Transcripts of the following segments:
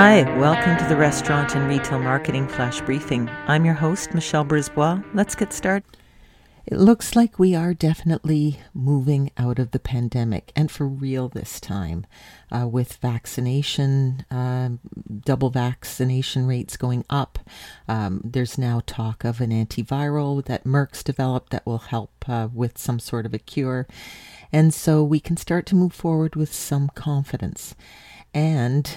Hi, welcome to the Restaurant and Retail Marketing Flash Briefing. I'm your host, Michelle Brisbois. Let's get started. It looks like we are definitely moving out of the pandemic, and for real this time, with vaccination, double vaccination rates going up. There's now talk of an antiviral that Merck's developed that will help with some sort of a cure. And so we can start to move forward with some confidence. And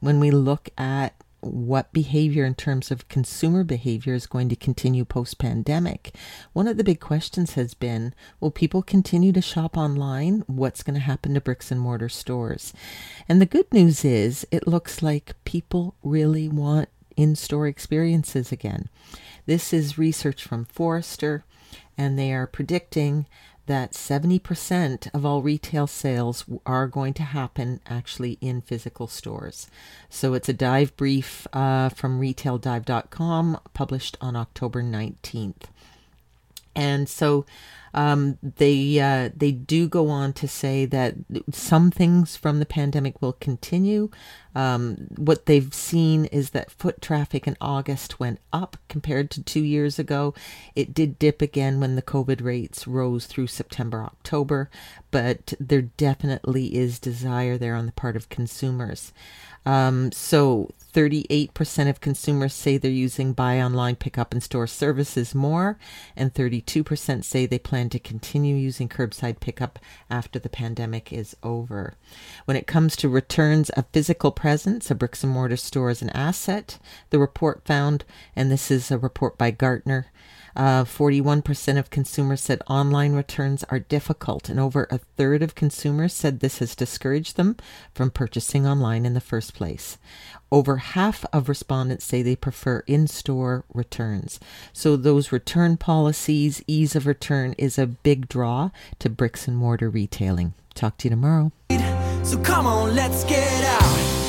when we look at what behavior in terms of consumer behavior is going to continue post-pandemic, one of the big questions has been, will people continue to shop online? What's going to happen to bricks and mortar stores? And the good news is it looks like people really want in-store experiences again. This is research from Forrester, and they are predicting that 70% of all retail sales are going to happen actually in physical stores. So it's a dive brief from retaildive.com published on October 19th. And so they do go on to say that some things from the pandemic will continue. What they've seen is that foot traffic in August went up compared to 2 years ago. It did dip again when the COVID rates rose through September, October, but there definitely is desire there on the part of consumers. So 38% of consumers say they're using buy online, pick up in store services more, and 32% say they plan to continue using curbside pickup after the pandemic is over. When it comes to returns of physical presence, a bricks and mortar store is an asset, the report found, and this is a report by Gartner, 41% of consumers said online returns are difficult, and over a third of consumers said this has discouraged them from purchasing online in the first place. Over half of respondents say they prefer in-store returns. So those return policies, ease of return is a big draw to bricks and mortar retailing. Talk to you tomorrow. So come on, let's get out.